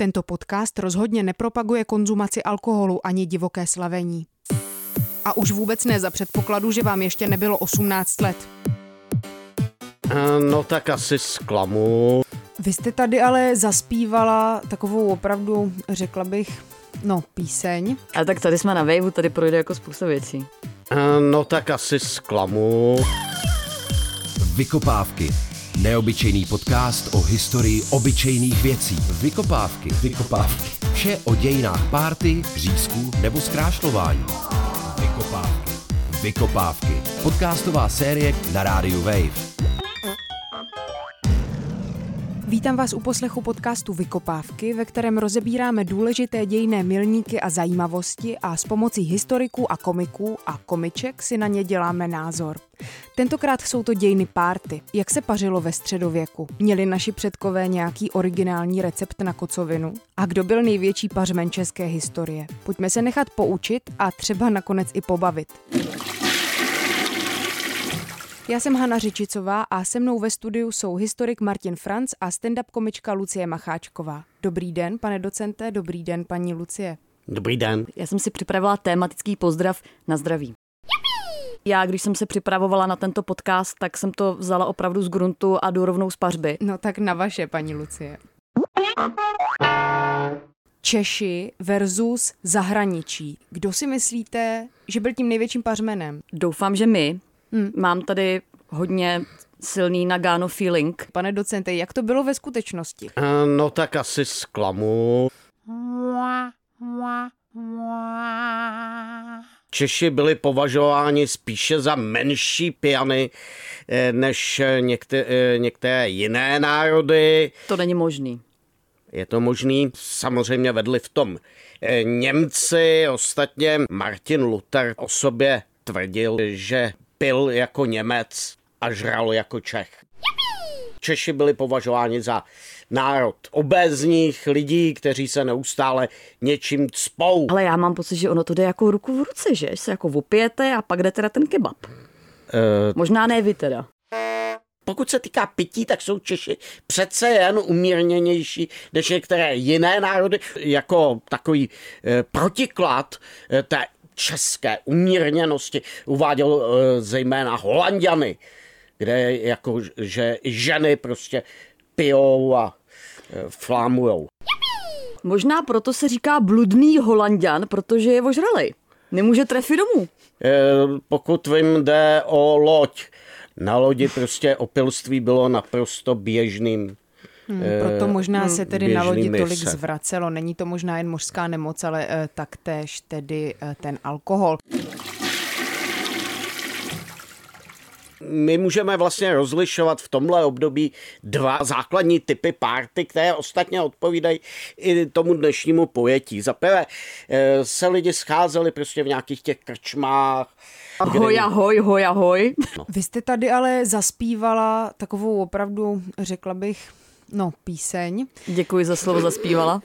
Tento podcast rozhodně nepropaguje konzumaci alkoholu ani divoké slavení. A už vůbec ne za předpokladu, že vám ještě nebylo 18 let. No tak asi zklamu. Vy jste tady ale zaspívala takovou opravdu, řekla bych, píseň. A tak tady jsme na Waveu, tady projde jako spousta věcí. No tak asi zklamu. Vykopávky. Neobyčejný podcast o historii obyčejných věcí. Vykopávky. Vykopávky. Vše o dějinách párty, řízků nebo zkrášlování. Vykopávky. Vykopávky. Podcastová série na rádiu Wave. Vítám vás u poslechu podcastu Vykopávky, ve kterém rozebíráme důležité dějinné milníky a zajímavosti a s pomocí historiků a komiků a komiček si na ně děláme názor. Tentokrát jsou to dějiny párty. Jak se pařilo ve středověku? Měli naši předkové nějaký originální recept na kocovinu? A kdo byl největší pařmen české historie? Pojďme se nechat poučit a třeba nakonec i pobavit. Já jsem Hana Řičicová a se mnou ve studiu jsou historik Martin Franc a stand-up komička Lucie Macháčková. Dobrý den, pane docente, dobrý den, paní Lucie. Dobrý den. Já jsem si připravila tématický pozdrav na zdraví. Já, když jsem se připravovala na tento podcast, tak jsem to vzala opravdu z gruntu a jdu rovnou z pařby. No tak na vaše, paní Lucie. Češi versus zahraničí. Kdo si myslíte, že byl tím největším pařmenem? Doufám, že my. Mám tady hodně silný Nagano feeling. Pane docente, jak to bylo ve skutečnosti? No tak asi zklamu. Češi byli považováni spíše za menší pijany než některé jiné národy. To není možný. Je to možný, samozřejmě vedli v tom Němci, ostatně Martin Luther o sobě tvrdil, že pil jako Němec a žral jako Čech. Češi byli považováni za národ obézních lidí, kteří se neustále něčím cpou. Ale já mám pocit, že ono to jde jako ruku v ruce, že? Se jako opijete a pak jde teda ten kebab. Možná ne vy teda. Pokud se týká pití, tak jsou Češi přece jen umírněnější než některé jiné národy. Jako takový protiklad té české umírněnosti uváděl zejména Holanďany, kde jako, že ženy prostě pijou a flámujou. Možná proto se říká bludný Holanďan, protože je ožralej. Nemůže trefit domů. Pokud vím, jde o loď. Na lodi prostě opilství bylo naprosto běžným. Proto možná se tedy na lodi tolik zvracelo. Není to možná jen mořská nemoc, ale taktéž tedy ten alkohol. My můžeme vlastně rozlišovat v tomhle období dva základní typy párty, které ostatně odpovídají i tomu dnešnímu pojetí. Za prvé se lidi scházeli prostě v nějakých těch krčmách. Ahoj, ahoj, ahoj, ahoj. No. Vy jste tady ale zaspívala takovou opravdu, řekla bych, píseň. Děkuji za slovo, zaspívala.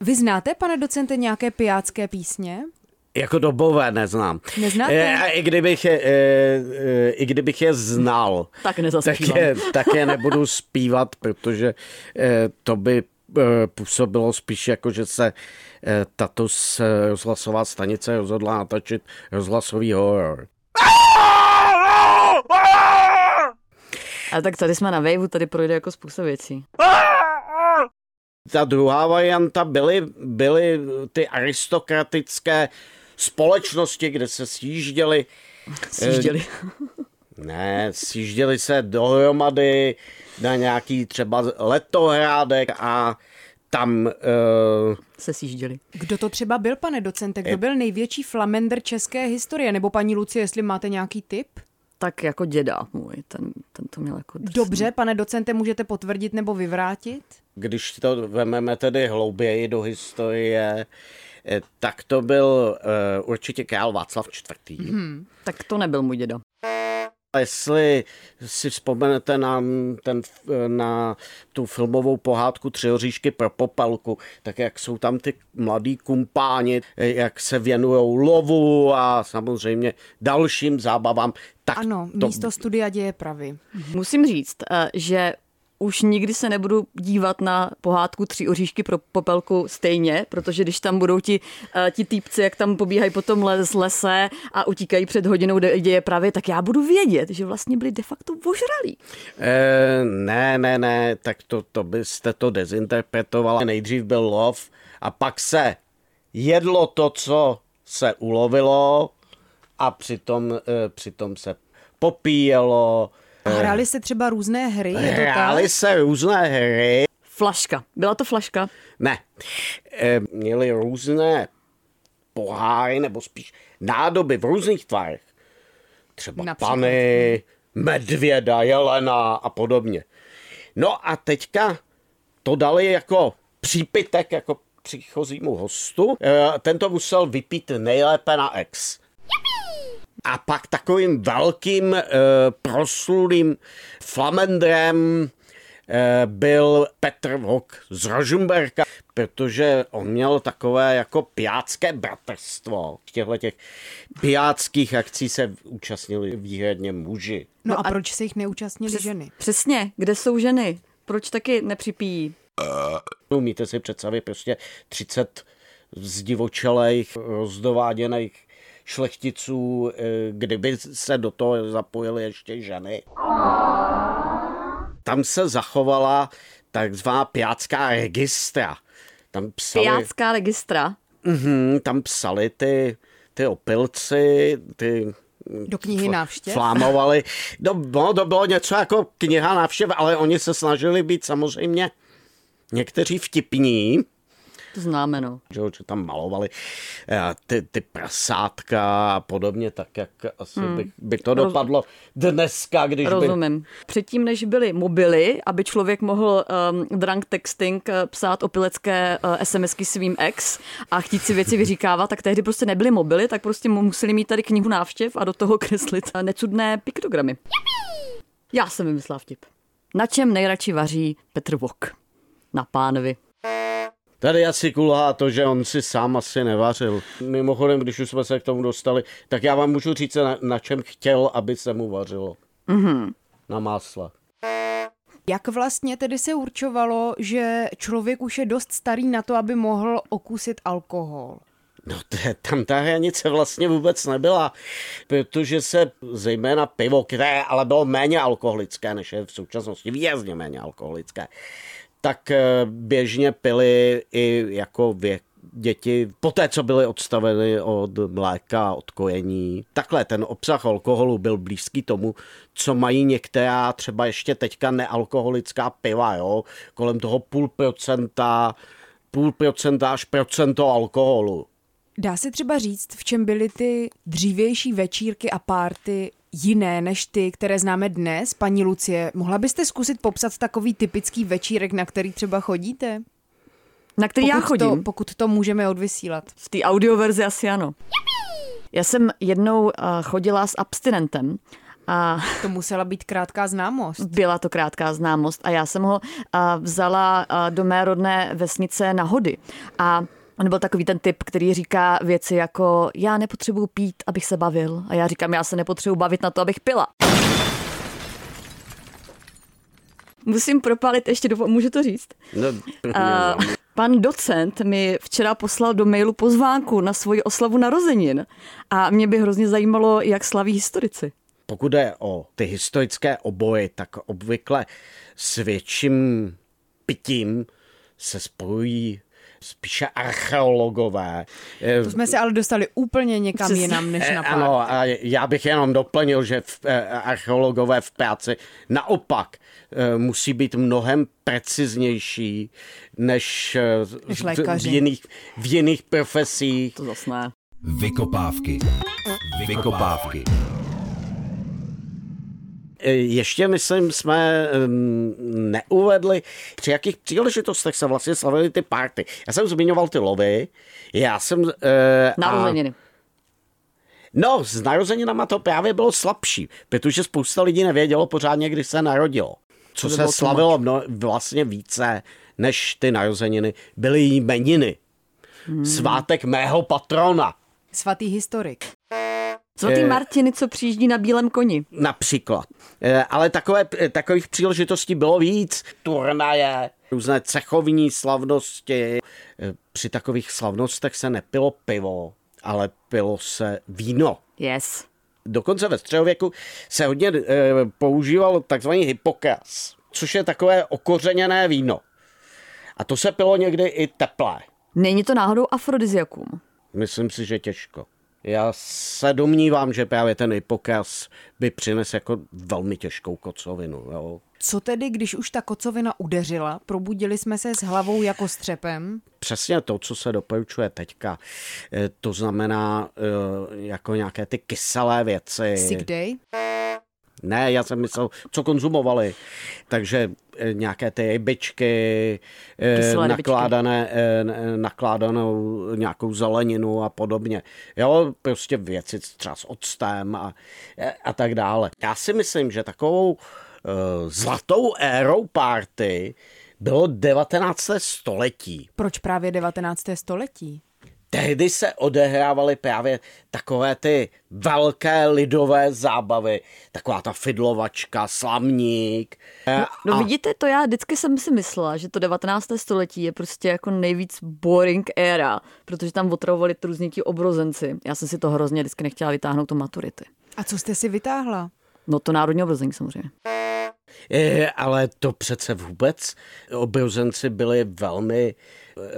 Vy znáte, pane docente, nějaké pijácké písně? Jako dobové neznám. Neznáte? I kdybych je znal, tak je nebudu zpívat, protože to by působilo spíš jako, že se tato rozhlasová stanice rozhodla natočit rozhlasový horor. A tak tady jsme na Waveu, tady projde jako spousta věcí. Ta druhá varianta byly ty aristokratické společnosti, kde se sjížděly. Sjížděly se dohromady na nějaký třeba letohrádek a tam se sjížděli. Kdo to třeba byl, pane docente? Kdo byl největší flamender české historie? Nebo paní Lucie, jestli máte nějaký tip? Tak jako děda můj, ten to měl jako drsný. Dobře, pane docente, můžete potvrdit nebo vyvrátit? Když to vememe tedy hlouběji do historie, tak to byl určitě král Václav IV. Tak to nebyl můj děda. Jestli si vzpomenete na tu filmovou pohádku Tři oříšky pro Popelku, tak jak jsou tam ty mladí kumpáni, jak se věnujou lovu a samozřejmě dalším zábavám. Ano, místo studia dějepravy. Musím říct, že už nikdy se nebudu dívat na pohádku Tři oříšky pro Popelku stejně, protože když tam budou ti týpci, jak tam pobíhají po tom lese a utíkají před hodinou děje právě, tak já budu vědět, že vlastně byli de facto ožralí. Ne, tak to byste to dezinterpretovala. Nejdřív byl lov a pak se jedlo to, co se ulovilo a přitom se popíjelo. A hrály se třeba různé hry? Hrály se různé hry. Flaška. Byla to flaška? Ne. Měli různé poháry, nebo spíš nádoby v různých tvarech. Třeba například pany, medvěda, jelena a podobně. No a teďka to dali jako přípitek, jako příchozímu hostu. Tento musel vypít nejlépe na ex. A pak takovým velkým proslulým flamendrem byl Petr Vok z Rožmberka, protože on měl takové jako pijácké bratrstvo. V těchto pijáckých akcí se účastnili výhradně muži. No a proč se jich neúčastnili ženy? Přesně, kde jsou ženy? Proč taky nepřipíjí? Umíte si představit prostě 30 zdivočelejch, rozdováděných šlechticů, kdyby se do toho zapojily ještě ženy. Tam se zachovala takzvaná pijácká registra. Pijácká registra? Tam psali ty opilci, ty... Do knihy návštěv? Flámovali. No, to bylo něco jako kniha návštěv, ale oni se snažili být samozřejmě někteří vtipní. To známe, no. Že tam malovali ty prasátka a podobně, tak jak asi by to dopadlo dneska, když rozumím. Předtím, než byly mobily, aby člověk mohl drunk texting psát opilecké SMSky svým ex a chtít si věci vyříkávat, tak tehdy prostě nebyly mobily, tak prostě museli mít tady knihu návštěv a do toho kreslit necudné piktogramy. Já jsem vymyslela vtip. Na čem nejradši vaří Petr Vok? Na pánvi. Tady asi kulhá to, že on si sám asi nevařil. Mimochodem, když už jsme se k tomu dostali, tak já vám můžu říct, na čem chtěl, aby se mu vařilo. Mm-hmm. Na másle. Jak vlastně tedy se určovalo, že člověk už je dost starý na to, aby mohl okusit alkohol? No tam ta hranice vlastně vůbec nebyla, protože se zejména pivo, které ale bylo méně alkoholické, než je v současnosti, výrazně méně alkoholické, tak běžně pili i jako děti, poté co byly odstaveny od mléka, od kojení. Takhle ten obsah alkoholu byl blízký tomu, co mají některá třeba ještě teďka nealkoholická piva, jo? Kolem toho 0,5% až 1% alkoholu. Dá se třeba říct, v čem byly ty dřívější večírky a párty jiné než ty, které známe dnes? Paní Lucie, mohla byste zkusit popsat takový typický večírek, na který třeba chodíte? Na který já chodím? Pokud to můžeme odvysílat. V té audioverzi asi ano. Já jsem jednou chodila s abstinentem. A to musela být krátká známost. Byla to krátká známost a já jsem ho vzala do mé rodné vesnice na hody. A on byl takový ten typ, který říká věci jako já nepotřebuju pít, abych se bavil. A já říkám, já se nepotřebuju bavit na to, abych pila. Musím propálit ještě, můžu to říct? No, pan docent mi včera poslal do mailu pozvánku na svoji oslavu narozenin. A mě by hrozně zajímalo, jak slaví historici. Pokud jde o ty historické oboje, tak obvykle s větším pitím se spojují spíše archeologové. To jsme se ale dostali úplně někam jinam než na pár. Ano, a já bych jenom doplnil, že archeologové v práci naopak musí být mnohem preciznější než v jiných profesích. To zase ne. Vykopávky. Ještě, myslím, jsme neuvedli, při jakých příležitostech se vlastně slavily ty party. Já jsem zmiňoval ty lovy, narozeniny. No, s narozeninama to právě bylo slabší, protože spousta lidí nevědělo pořádně, kdy se narodilo. Co se slavilo vlastně více než ty narozeniny, byly jmeniny. Svátek mého patrona. Svatý historik. Zlatý Martiny, co přijíždí na bílém koni. Například. Ale takových příležitostí bylo víc. Turnaje, různé cechovní slavnosti. Při takových slavnostech se nepilo pivo, ale pilo se víno. Yes. Dokonce ve středověku se hodně používal takzvaný hypokras, což je takové okořeněné víno. A to se pilo někdy i teplé. Není to náhodou afrodiziakum? Myslím si, že těžko. Já se domnívám, že právě ten hypokras by přinesl jako velmi těžkou kocovinu. Jo. Co tedy, když už ta kocovina udeřila? Probudili jsme se s hlavou jako střepem? Přesně to, co se doporučuje teďka. To znamená jako nějaké ty kyselé věci. Sick day? Ne, já jsem myslel, co konzumovali. Takže nějaké ty rybičky, nakládanou nějakou zeleninu a podobně. Jo, prostě věci třeba s octem a tak dále. Já si myslím, že takovou zlatou érou party bylo 19. století. Proč právě 19. století? Tehdy se odehrávaly právě takové ty velké lidové zábavy. Taková ta fidlovačka, slamník. No, vidíte, to já vždycky jsem si myslela, že to 19. století je prostě jako nejvíc boring éra, protože tam otravovali různí ti obrozenci. Já jsem si to hrozně vždycky nechtěla vytáhnout tu maturity. A co jste si vytáhla? No to národní obrození samozřejmě. Ale to přece vůbec. Obrozenci byli velmi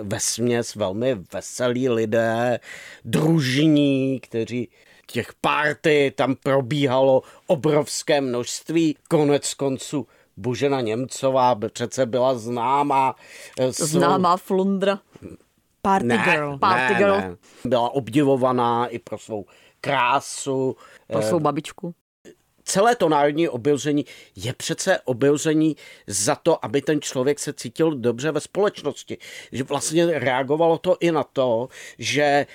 vesměs, velmi veselí lidé, družní, kteří těch party tam probíhalo obrovské množství. Konec konců Božena Němcová přece byla známá. Známá flundra. Party girl. Byla obdivovaná i pro svou krásu. Pro svou babičku. Celé to národní obrození je přece obrození za to, aby ten člověk se cítil dobře ve společnosti. Že vlastně reagovalo to i na to, že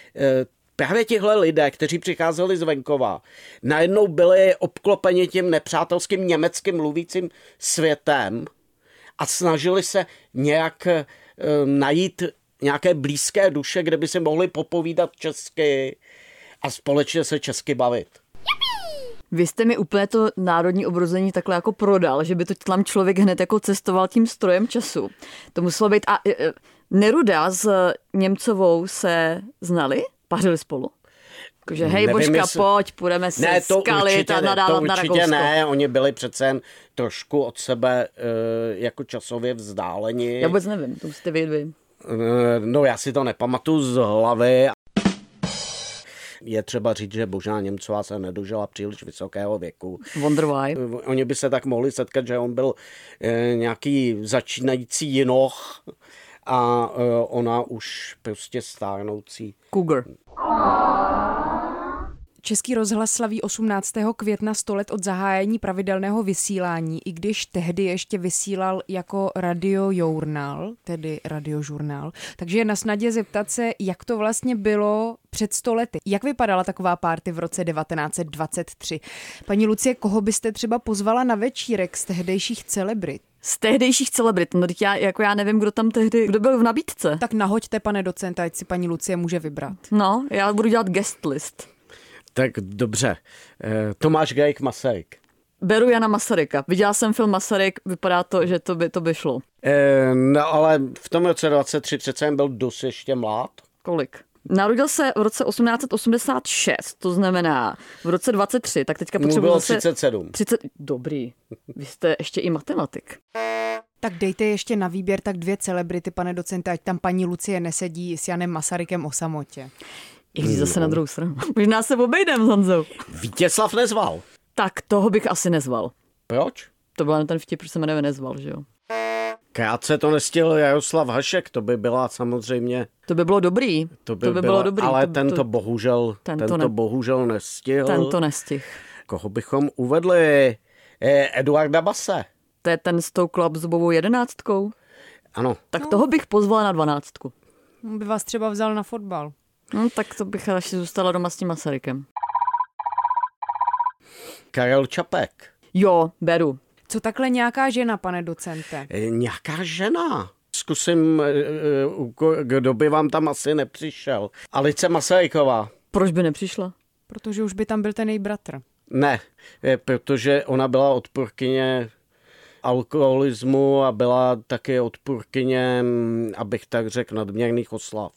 právě tihle lidé, kteří přicházeli z venkova, najednou byli obklopeni tím nepřátelským německým mluvícím světem a snažili se nějak najít nějaké blízké duše, kde by si mohli popovídat česky a společně se česky bavit. Vy jste mi úplně to národní obrození takhle jako prodal, že by to tam člověk hned jako cestoval tím strojem času. To muselo být... A Neruda s Němcovou se znali? Pařili spolu? Takže hej, Božka, pojď, půjdeme se skalit a nadávat na Rakousko. Určitě ne, oni byli přece jen trošku od sebe jako časově vzdáleni. Já vůbec nevím, to musíte vědět vy. No já si to nepamatuju z hlavy. Je třeba říct, že Božena Němcová se nedožila příliš vysokého věku. Wonder why. Oni by se tak mohli setkat, že on byl nějaký začínající jinoch a ona už prostě stárnoucí. Cougar. Český rozhlas slaví 18. května 100 let od zahájení pravidelného vysílání, i když tehdy ještě vysílal jako radiojurnál, tedy radiožurnál. Takže je na snadě zeptat se, jak to vlastně bylo před 100 lety. Jak vypadala taková party v roce 1923? Paní Lucie, koho byste třeba pozvala na večírek z tehdejších celebrit? Z tehdejších celebrit? No teď já nevím, kdo tam tehdy, kdo byl v nabídce. Tak nahoďte, pane docenta, ať si paní Lucie může vybrat. No, já budu dělat guest list. Tak dobře. Tomáš Garrigue Masaryk. Beru Jana Masaryka. Viděla jsem film Masaryk, vypadá to, že to by šlo. No ale v tom roce 23 přece jen byl dost ještě mlád. Kolik? Narodil se v roce 1886, to znamená v roce 23, tak teďka potřebuji zase... 37. 30... Dobrý, vy jste ještě i matematik. Tak dejte ještě na výběr tak dvě celebrity, pane docente, ať tam paní Lucie nesedí s Janem Masarykem o samotě. I zase na druhou stranu. Možná se obejdem s Honzou. Vítězslav Nezval. Tak toho bych asi nezval. Proč? To byl ten vtip, protože se jmenuje Nezval, že jo? Krátce to nestihl Jaroslav Hašek, to by byla samozřejmě... To by bylo dobrý. To by bylo dobrý. Ale tento bohužel nestihl. Tento nestihl. Koho bychom uvedli? Eduarda Basse. To je ten s tou klapzubovou 11. Ano. Tak toho bych pozval na 12. By vás třeba vzal na fotbal. No, tak to bych asi zůstala doma s tím Masarykem. Karel Čapek. Jo, beru. Co takhle nějaká žena, pane docente? Nějaká žena? Zkusím, kdo by vám tam asi nepřišel. Alice Masaryková. Proč by nepřišla? Protože už by tam byl ten její bratr. Ne, protože ona byla odpůrkyně alkoholismu a byla taky odpůrkyně, abych tak řekl, nadměrných oslav.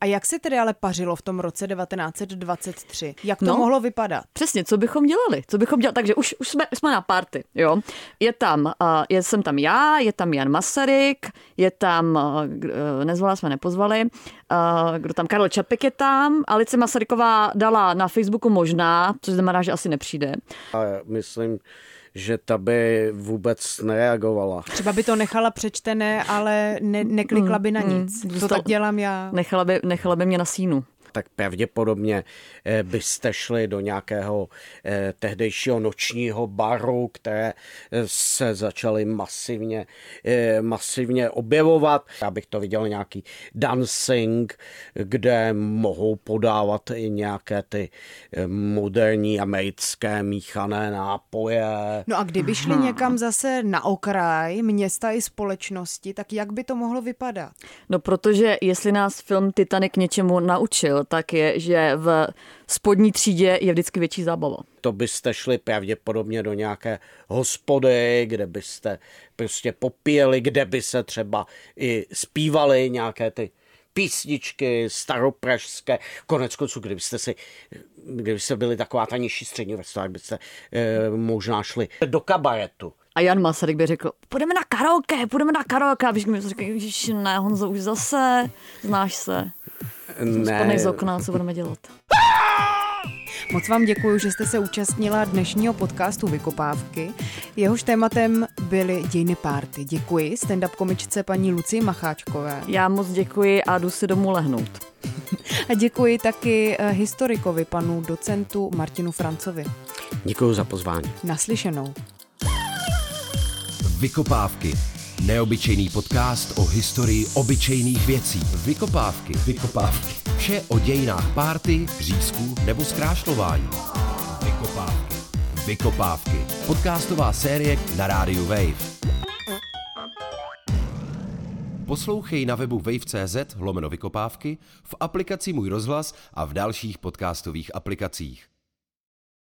A jak se tedy ale pařilo v tom roce 1923? Jak to mohlo vypadat? Přesně, co bychom dělali? Takže už jsme na party, jo? Jsem tam já, je tam Jan Masaryk, je tam, Nezvala jsme nepozvali, kdo tam, Karel Čapek je tam, Alice Masaryková dala na Facebooku možná, což znamená, že asi nepřijde. A myslím, že ta by vůbec nereagovala. Třeba by to nechala přečtené, ale neklikla by na nic. To tak dělám já. Nechala by mě na sínu. Tak pravděpodobně byste šli do nějakého tehdejšího nočního baru, které se začaly masivně objevovat. Já bych to viděl nějaký dancing, kde mohou podávat i nějaké ty moderní americké míchané nápoje. No a kdyby šli někam zase na okraj města i společnosti, tak jak by to mohlo vypadat? No protože jestli nás film Titanic něčemu naučil, tak je, že v spodní třídě je vždycky větší zábava. To byste šli pravděpodobně do nějaké hospody, kde byste prostě popíjeli, kde by se třeba i zpívali nějaké ty písničky staropražské. Koneckonců, kdybyste byli taková ta nižší střední vrstva, tak byste možná šli do kabaretu. A Jan Masaryk by řekl, půjdeme na karaoke. A všichni mi řekl, že ne, Honzo, už zase, znáš se. Spadnej z okna, co budeme dělat. Moc vám děkuji, že jste se účastnila dnešního podcastu Vykopávky. Jehož tématem byly dějiny párty. Děkuji stand-up komičce paní Lucii Macháčkové. Já moc děkuji a jdu si domů lehnout. A děkuji taky historikovi panu docentu Martinu Francovi. Děkuji za pozvání. Naslyšenou. Vykopávky. Neobyčejný podcast o historii obyčejných věcí. Vykopávky. Vše o dějinách párty, řízků nebo zkrášlování. Vykopávky. Podcastová série na rádiu Wave. Poslouchej na webu wave.cz/vykopávky, v aplikaci Můj rozhlas a v dalších podcastových aplikacích.